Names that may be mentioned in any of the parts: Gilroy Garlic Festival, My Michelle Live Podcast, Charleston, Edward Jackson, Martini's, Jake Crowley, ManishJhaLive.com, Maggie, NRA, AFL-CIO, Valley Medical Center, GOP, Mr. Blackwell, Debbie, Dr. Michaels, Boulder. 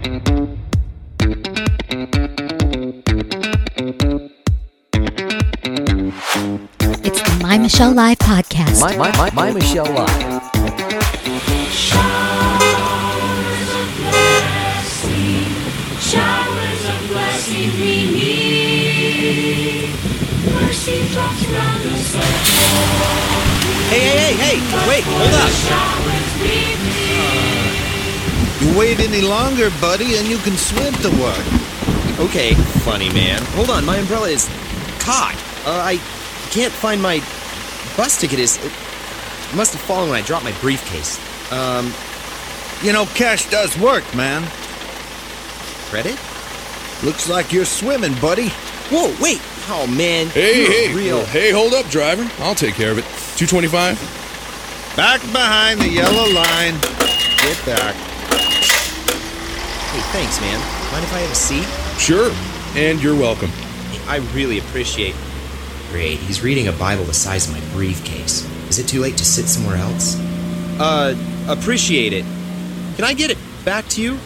It's the My Michelle Live Podcast. My Michelle Live. Showers of blessing we need. Mercy drops round us like gold. Hey, wait, hold up. You wait any longer, buddy, and you can swim to work. Okay, funny man. Hold on, my umbrella is caught. I can't find my bus ticket. It must have fallen when I dropped my briefcase. Cash does work, man. Credit? Looks like you're swimming, buddy. Whoa, wait. Oh, man. Hey, hold up, driver. I'll take care of it. 225. Back behind the yellow line. Get back. Hey, thanks, man. Mind if I have a seat? Sure, and you're welcome. I really appreciate it. Great, he's reading a Bible the size of my briefcase. Is it too late to sit somewhere else? Appreciate it. Can I get it back to you?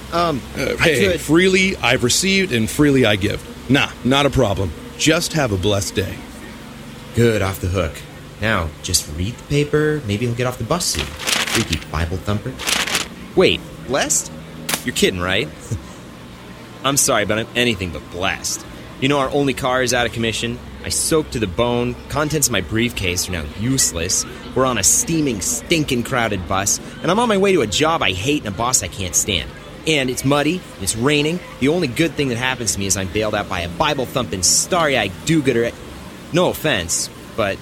Freely I've received and freely I give. Nah, not a problem. Just have a blessed day. Good, off the hook. Now, just read the paper. Maybe he'll get off the bus soon. Freaky Bible thumper. Wait, blessed? You're kidding, right? I'm sorry, but I'm anything but blessed. You know, our only car is out of commission. I soaked to the bone. Contents of my briefcase are now useless. We're on a steaming, stinking crowded bus. And I'm on my way to a job I hate and a boss I can't stand. And it's muddy. And it's raining. The only good thing that happens to me is I'm bailed out by a Bible-thumping, starry-eyed do-gooder. No offense, but...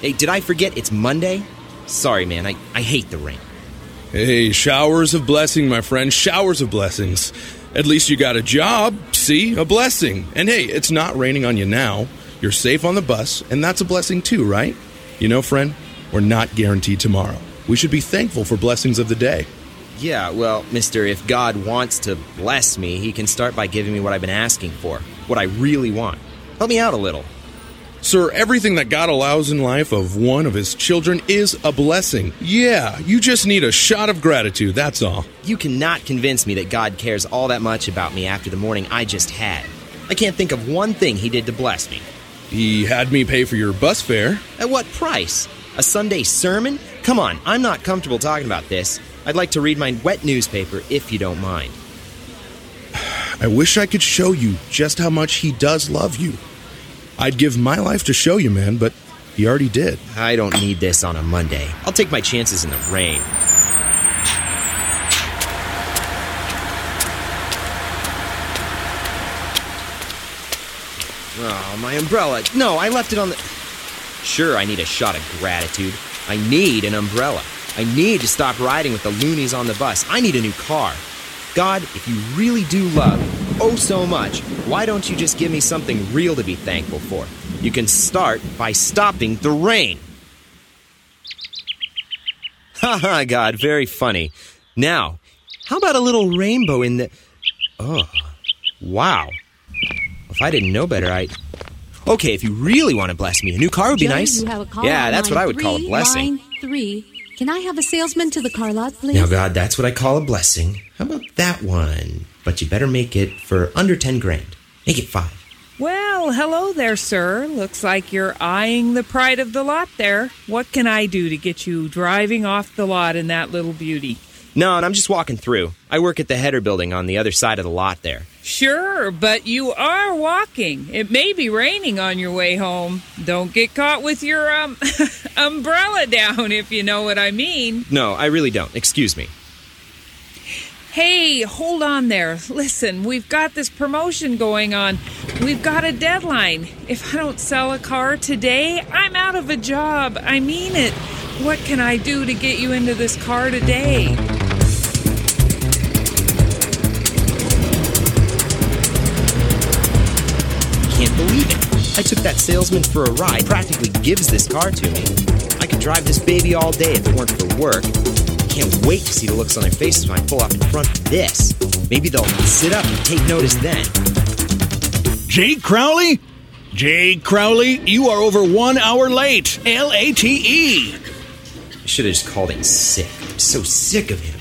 Hey, did I forget it's Monday? Sorry, man. I hate the rain. Hey, showers of blessing, my friend. Showers of blessings. At least you got a job. See? A blessing. And hey, it's not raining on you now. You're safe on the bus, and that's a blessing too, right? You know, friend, we're not guaranteed tomorrow. We should be thankful for blessings of the day. Yeah, well, mister, if God wants to bless me, he can start by giving me what I've been asking for, what I really want. Help me out a little. Sir, everything that God allows in life of one of his children is a blessing. Yeah, you just need a shot of gratitude, that's all. You cannot convince me that God cares all that much about me after the morning I just had. I can't think of one thing he did to bless me. He had me pay for your bus fare. At what price? A Sunday sermon? Come on, I'm not comfortable talking about this. I'd like to read my wet newspaper, if you don't mind. I wish I could show you just how much he does love you. I'd give my life to show you, man, but he already did. I don't need this on a Monday. I'll take my chances in the rain. Oh, my umbrella. No, I left it on the... Sure, I need a shot of gratitude. I need an umbrella. I need to stop riding with the loonies on the bus. I need a new car. God, if you really do love... oh so much, why don't you just give me something real to be thankful for? You can start by stopping the rain. Haha, God, very funny. Now, how about a little rainbow in the... Oh, wow. If I didn't know better, Okay, if you really want to bless me, a new car would be nice. Yeah, that's what I would call a blessing. Can I have a salesman to the car lot, please? Now, God, that's what I call a blessing. How about that one? But you better make it for under 10 grand. Make it 5. Well, hello there, sir. Looks like you're eyeing the pride of the lot there. What can I do to get you driving off the lot in that little beauty? No, and I'm just walking through. I work at the header building on the other side of the lot there. Sure, but you are walking. It may be raining on your way home. Don't get caught with your umbrella down, if you know what I mean. No, I really don't. Excuse me. Hey, hold on there. Listen, we've got this promotion going on. We've got a deadline. If I don't sell a car today, I'm out of a job. I mean it. What can I do to get you into this car today? Can't believe it. I took that salesman for a ride. Practically gives this car to me. I could drive this baby all day if it weren't for work. I can't wait to see the looks on their faces when I pull up in front of this. Maybe they'll sit up and take notice then. Jake Crowley? Jake Crowley, you are over 1 hour late. LATE. I should have just called in sick. I'm so sick of him.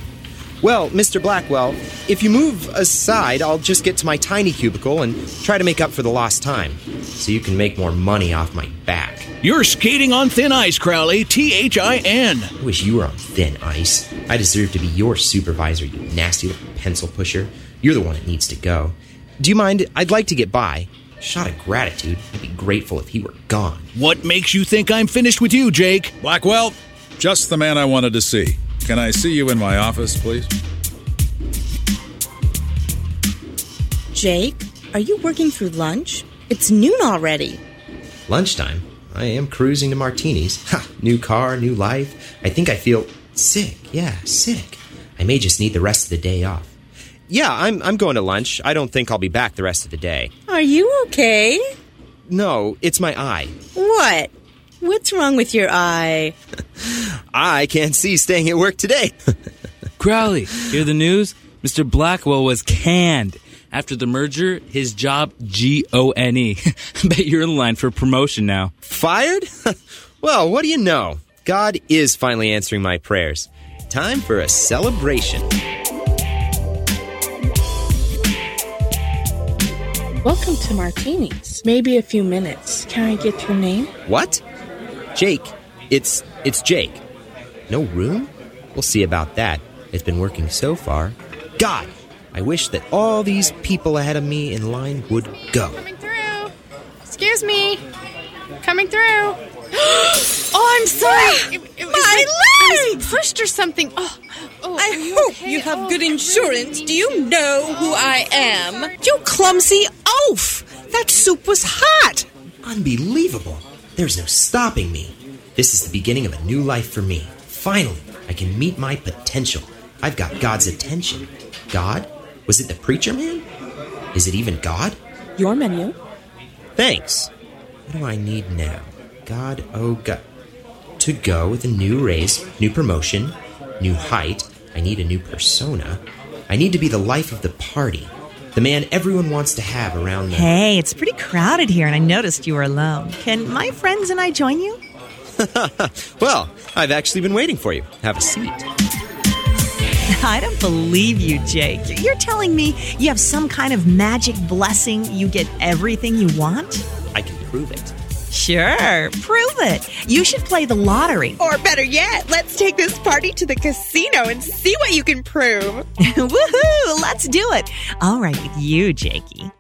Well, Mr. Blackwell, If you move aside, I'll just get to my tiny cubicle and try to make up for the lost time, so you can make more money off my back. You're skating on thin ice, Crowley. T-H-I-N. I wish you were on thin ice. I deserve to be your supervisor, you nasty little pencil pusher. You're the one that needs to go. Do you mind? I'd like to get by. Shot of gratitude. I'd be grateful if he were gone. What makes you think I'm finished with you, Jake? Blackwell, just the man I wanted to see. Can I see you in my office, please? Jake, are you working through lunch? It's noon already. Lunchtime? I am cruising to Martini's. Ha! New car, new life. I think I feel sick. Yeah, sick. I may just need the rest of the day off. Yeah, I'm going to lunch. I don't think I'll be back the rest of the day. Are you okay? No, it's my eye. What? What's wrong with your eye? I can't see staying at work today. Crowley, hear the news? Mr. Blackwell was canned. After the merger, his job, G-O-N-E. I bet you're in line for promotion now. Fired? Well, what do you know? God is finally answering my prayers. Time for a celebration. Welcome to Martini's. Maybe a few minutes. Can I get your name? What? Jake. It's Jake. No room? We'll see about that. It's been working so far. God! I wish that all these people ahead of me in line would go. Coming through. Excuse me. Coming through. Oh, I'm sorry. My leg! It was pushed or something. Oh, I hope okay? You have good insurance. Really, do you know who I am? Sorry. You clumsy oaf! That soup was hot. Unbelievable. There's no stopping me. This is the beginning of a new life for me. Finally, I can meet my potential. I've got God's attention. God? Was it the preacher man? Is it even God? Your menu. Thanks. What do I need now? God, oh God. To go with a new raise, new promotion, new height. I need a new persona. I need to be the life of the party. The man everyone wants to have around them. Hey, it's pretty crowded here, and I noticed you were alone. Can my friends and I join you? Well, I've actually been waiting for you. Have a seat. I don't believe you, Jake. You're telling me you have some kind of magic blessing, you get everything you want? I can prove it. Sure, prove it. You should play the lottery. Or better yet, let's take this party to the casino and see what you can prove. Woohoo, let's do it. All right with you, Jakey.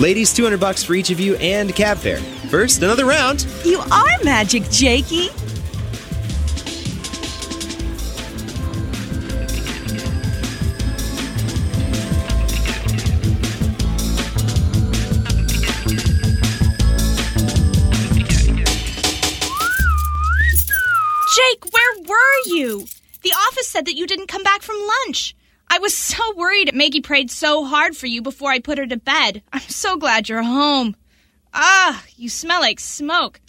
Ladies, $200 for each of you and cab fare. First, another round. You are magic, Jakey. Jake, where were you? The office said that you didn't come back from lunch. I was so worried. Maggie prayed so hard for you before I put her to bed. I'm so glad you're home. Ah, you smell like smoke.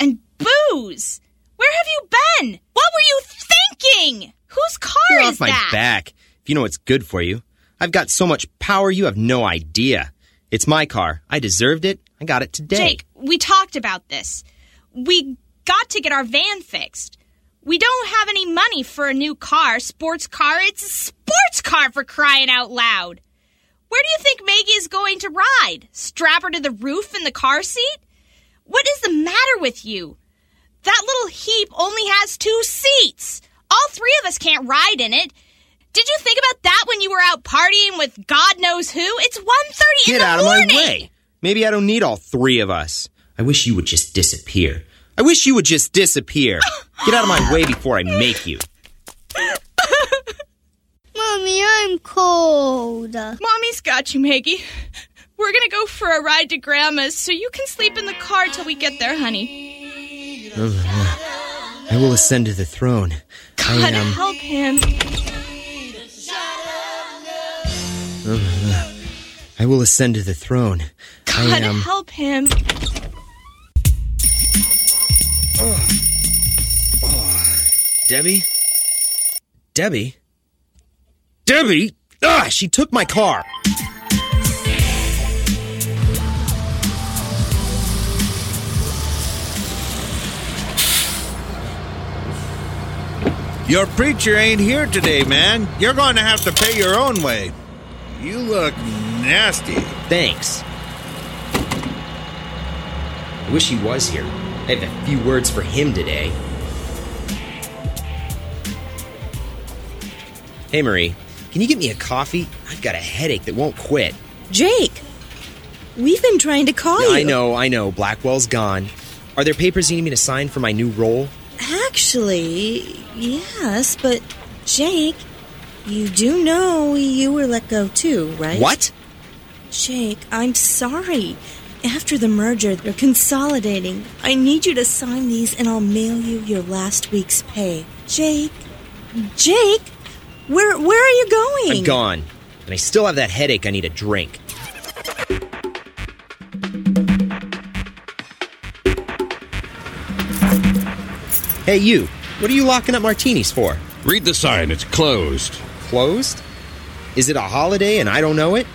And booze! Where have you been? What were you thinking? Whose car is that? Get off my back. If you know what's good for you. I've got so much power, you have no idea. It's my car. I deserved it. I got it today. Jake, we talked about this. We got to get our van fixed. We don't have any money for a new car, sports car. It's a sports car, for crying out loud. Where do you think Maggie is going to ride? Strap her to the roof in the car seat? What is the matter with you? That little heap only has 2 seats. All 3 of us can't ride in it. Did you think about that when you were out partying with God knows who? It's 1:30 in the morning. Get out of my way. Maybe I don't need all 3 of us. I wish you would just disappear. I wish you would just disappear. Get out of my way before I make you. Mommy, I'm cold. Mommy's got you, Maggie. We're gonna go for a ride to Grandma's so you can sleep in the car till we get there, honey. I will ascend to the throne. God, help him. I will ascend to the throne. God, help him. Debbie? Debbie? Debbie! Ah, she took my car. Your preacher ain't here today, man. You're going to have to pay your own way. You look nasty. Thanks. I wish he was here. I have a few words for him today. Hey, Marie, can you get me a coffee? I've got a headache that won't quit. Jake, we've been trying to call you. I know. Blackwell's gone. Are there papers you need me to sign for my new role? Actually, yes, but Jake, you do know you were let go too, right? What? Jake, I'm sorry. After the merger, they're consolidating. I need you to sign these and I'll mail you your last week's pay. Jake, where are you going? I'm gone, and I still have that headache. I need a drink. Hey, you. What are you locking up Martini's for? Read the sign. It's closed. Closed? Is it a holiday and I don't know it?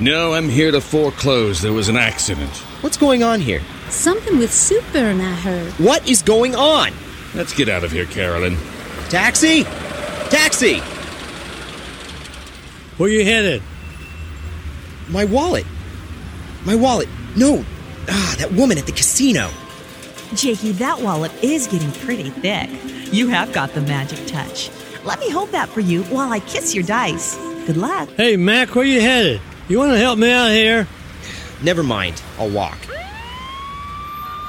No, I'm here to foreclose. There was an accident. What's going on here? Something with Superburn, I heard. What is going on? Let's get out of here, Carolyn. Taxi! Taxi! Where you headed? My wallet. No. That woman at the casino. Jakey, that wallet is getting pretty thick. You have got the magic touch. Let me hold that for you while I kiss your dice. Good luck. Hey, Mac, where you headed? You want to help me out here? Never mind. I'll walk.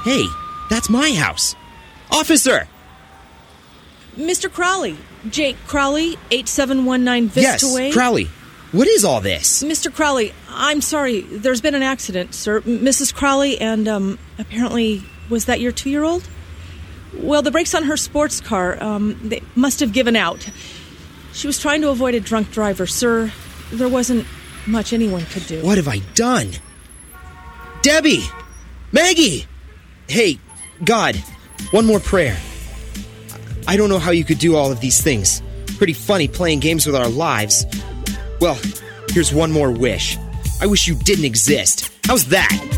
Hey, that's my house. Officer! Mr. Crowley. Jake Crowley, 8719 Vista Way. Yes, Crowley. What is all this? Mr. Crowley, I'm sorry. There's been an accident, sir. Mrs. Crowley and, apparently... Was that your 2-year-old? Well, the brakes on her sports car, they must have given out. She was trying to avoid a drunk driver, sir. There wasn't much anyone could do. What have I done? Debbie! Maggie! Hey, God, one more prayer. I don't know how you could do all of these things. Pretty funny playing games with our lives. Well, here's one more wish. I wish you didn't exist. How's that?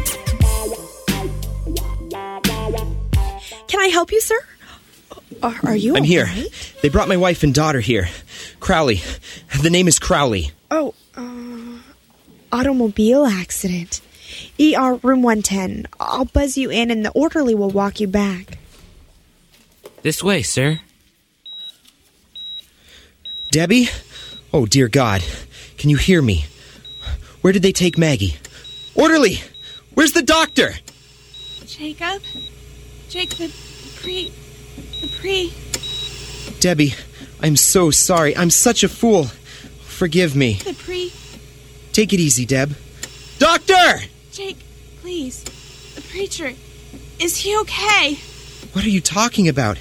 Can I help you, sir? Are you I'm here. Right? They brought my wife and daughter here. Crowley. The name is Crowley. Oh, automobile accident. ER room 110. I'll buzz you in and the orderly will walk you back. This way, sir. Debbie? Oh, dear God. Can you hear me? Where did they take Maggie? Orderly! Where's the doctor? Jacob? Jake, the pre... Debbie, I'm so sorry. I'm such a fool. Forgive me. Take it easy, Deb. Doctor! Jake, please. The preacher. Is he okay? What are you talking about?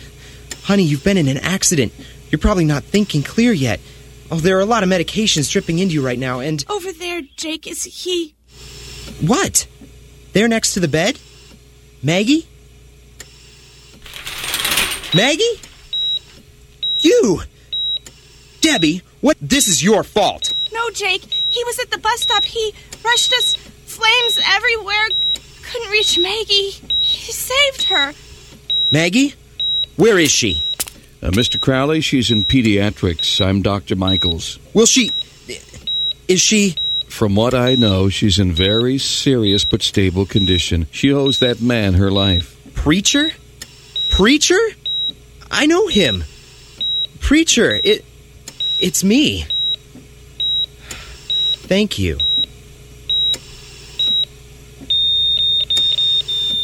Honey, you've been in an accident. You're probably not thinking clear yet. Oh, there are a lot of medications dripping into you right now, and... Over there, Jake, is he... What? There next to the bed? Maggie? Maggie? You! Debbie, what? This is your fault. No, Jake. He was at the bus stop. He rushed us. Flames everywhere. Couldn't reach Maggie. He saved her. Maggie? Where is she? Mr. Crowley, she's in pediatrics. I'm Dr. Michaels. Will she... Is she... From what I know, she's in very serious but stable condition. She owes that man her life. Preacher? Preacher? I know him. Preacher, it's me. Thank you.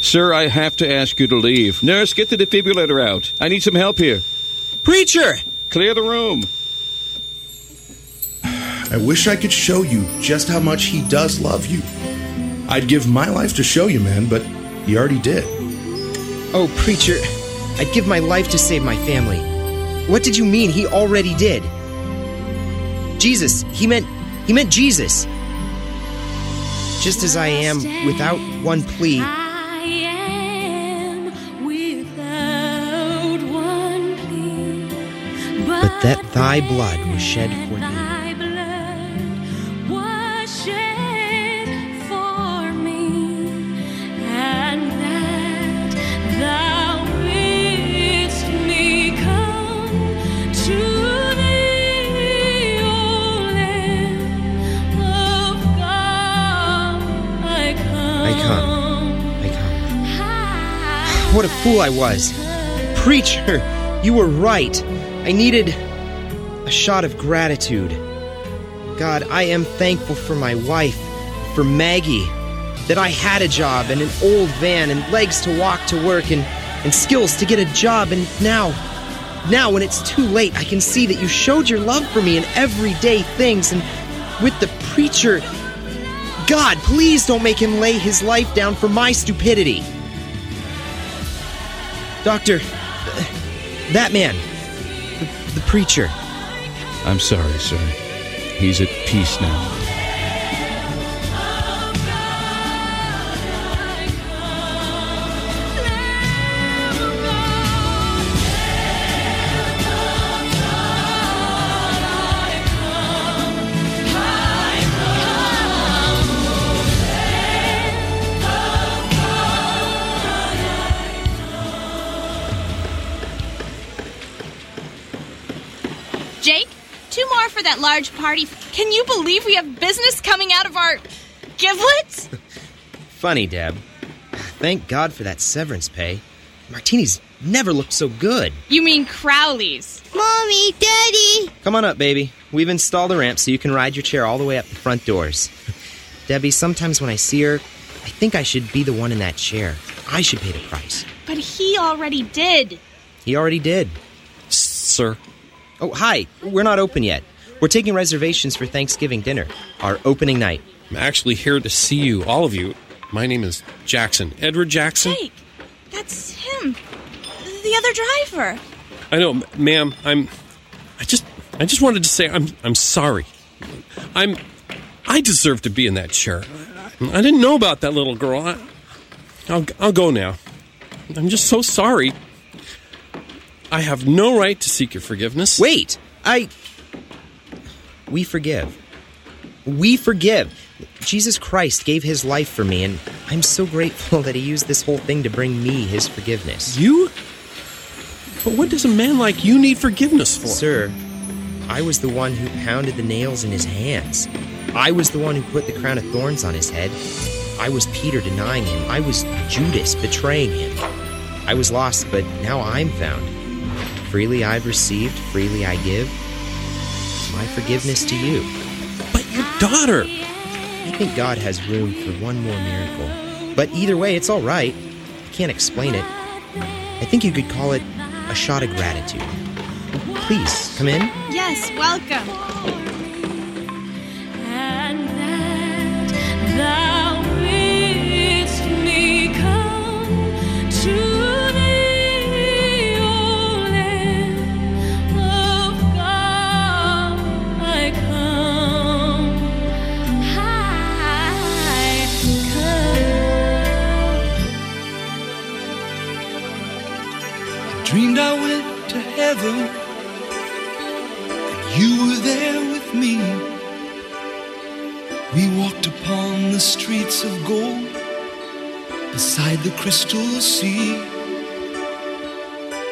Sir, I have to ask you to leave. Nurse, get the defibrillator out. I need some help here. Preacher! Clear the room. I wish I could show you just how much he does love you. I'd give my life to show you, man, but he already did. Oh, preacher... I'd give my life to save my family. What did you mean he already did? Jesus, he meant Jesus. Just as I am without one plea. I am without one plea. But that thy blood was shed for me. what a fool I was. Preacher, you were right. I needed a shot of gratitude. God, I am thankful for my wife, for Maggie, that I had a job and an old van and legs to walk to work and skills to get a job. And now when it's too late, I can see that you showed your love for me in everyday things. And with the preacher, God, please don't make him lay his life down for my stupidity. Doctor, that man, the preacher. I'm sorry, sir. He's at peace now. That large party. Can you believe we have business coming out of our giblets? Funny, Deb. Thank God for that severance pay. Martini's never looked so good. You mean Crowley's? Mommy, Daddy! Come on up, baby. We've installed a ramp so you can ride your chair all the way up the front doors. Debbie, sometimes when I see her, I think I should be the one in that chair. I should pay the price. But he already did. He already did. Sir. Oh, hi. We're not open yet. We're taking reservations for Thanksgiving dinner, our opening night. I'm actually here to see you, all of you. My name is Jackson. Edward Jackson? Jake, that's him. The other driver. I know, ma'am. I just wanted to say I'm sorry. I deserve to be in that chair. I didn't know about that little girl. I'll go now. I'm just so sorry. I have no right to seek your forgiveness. Wait, We forgive. We forgive. Jesus Christ gave his life for me, and I'm so grateful that he used this whole thing to bring me his forgiveness. You? But what does a man like you need forgiveness for? Sir, I was the one who pounded the nails in his hands. I was the one who put the crown of thorns on his head. I was Peter denying him. I was Judas betraying him. I was lost, but now I'm found. Freely I've received, freely I give. My forgiveness to you. But your daughter! I think God has room for one more miracle. But either way, it's all right. I can't explain it. I think you could call it a shot of gratitude. Please, come in. Yes, welcome. And then thou bidst me come to thee. Dreamed I went to heaven, and you were there with me. We walked upon the streets of gold, beside the crystal sea.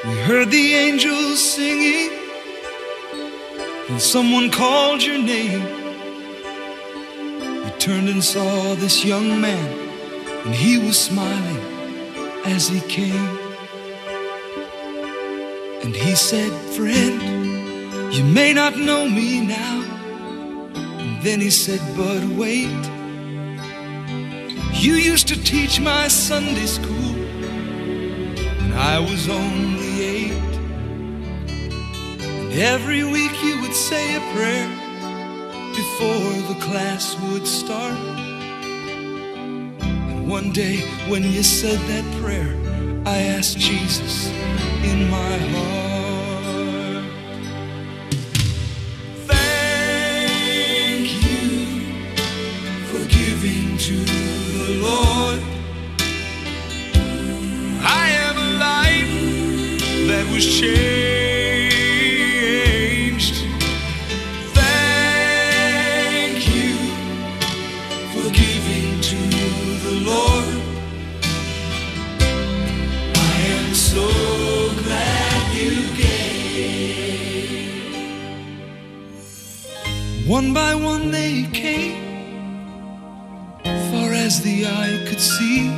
We heard the angels singing, and someone called your name. We turned and saw this young man, and he was smiling as he came. And he said, friend, you may not know me now. And then he said, but wait. You used to teach my Sunday school when I was only 8. And every week you would say a prayer before the class would start. And one day when you said that prayer, I asked Jesus in my heart. Thank you for giving to the Lord. I have a life that was changed. Thank you for giving to the Lord. I am so one by one they came, far as the eye could see.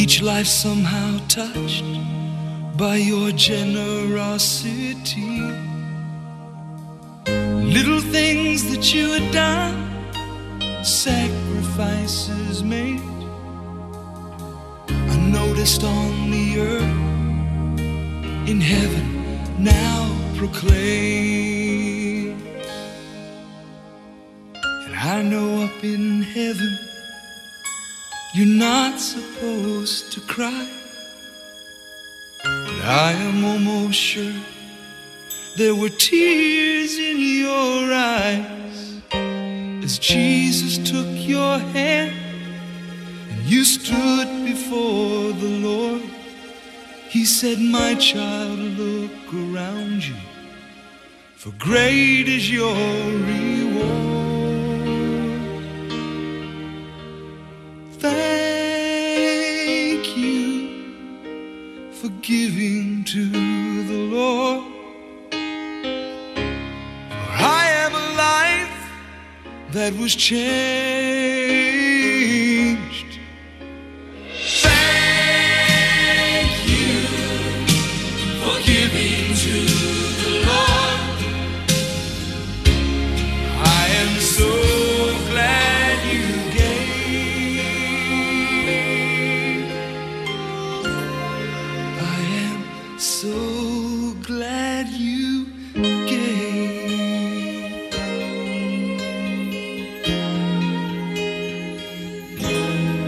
each life somehow touched by your generosity. Little things that you had done, sacrifices made, unnoticed on the earth, in heaven now proclaimed. And I know up in heaven you're not supposed to cry, but I am almost sure there were tears in your eyes as Jesus took your hand and you stood before the Lord. He said, my child, look around you, for great is your reward. Thank you for giving to the Lord. For I am a life that was changed. Thank you for giving to the Lord. I am so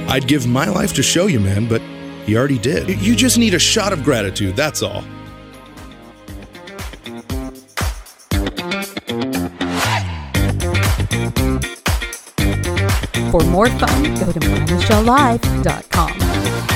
I'd give my life to show you, man, but he already did. You just need a shot of gratitude, that's all. For more fun, go to ManishJhaLive.com.